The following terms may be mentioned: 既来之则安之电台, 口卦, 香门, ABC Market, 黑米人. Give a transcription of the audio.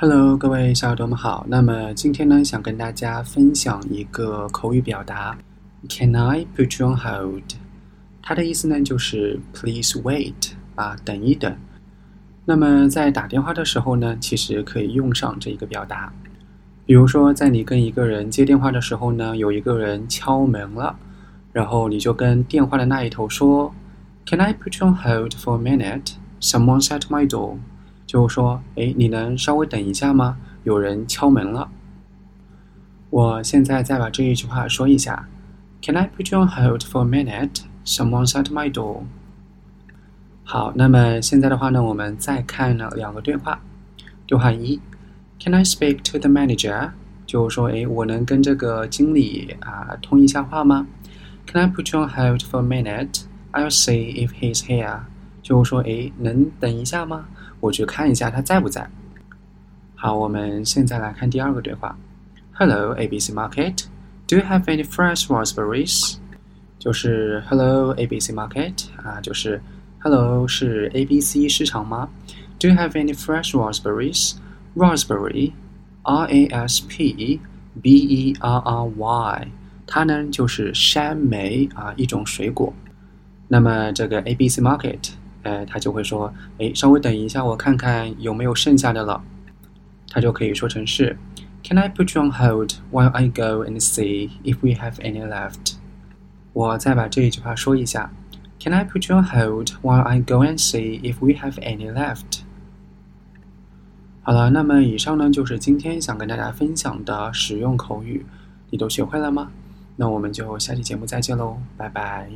Hello， 各位小耳朵们好。那么今天呢，想跟大家分享一个口语表达 ，Can I put you on hold？ 它的意思呢，就是 Please wait， 等一等。那么在打电话的时候呢，其实可以用上这一个表达。比如说，在你跟一个人接电话的时候呢，有一个人敲门了，然后你就跟电话的那一头说 ，Can I put you on hold for a minute？ Someone's at my door。就说，你能稍微等一下吗？有人敲门了。我现在再把这一句话说一下 ，Can I put you on hold for a minute? Someone's at my door。 好，那么现在的话呢，我们再看了两个对话。对话一 ，Can I speak to the manager？ 就说，我能跟这个经理通一下话吗 ？Can I put you on hold for a minute? I'll see if he's here。 就说，能等一下吗？我去看一下他在不在。好，我们现在来看第二个对话。Hello, ABC Market. Do you have any fresh raspberries? 就是 Hello, ABC Market 就是 Hello 是 ABC 市场吗？ Do you have any fresh raspberries? Raspberry, R-A-S-P-B-E-R-R-Y 它呢就是山莓一种水果。那么这个 ABC Market他就会说，稍微等一下，我看看有没有剩下的了。他就可以说成是 Can I put you on hold while I go and see if we have any left？ 我再把这一句话说一下 Can I put you on hold while I go and see if we have any left？ 好了，那么以上呢就是今天想跟大家分享的实用口语，你都学会了吗？那我们就下期节目再见喽，拜拜。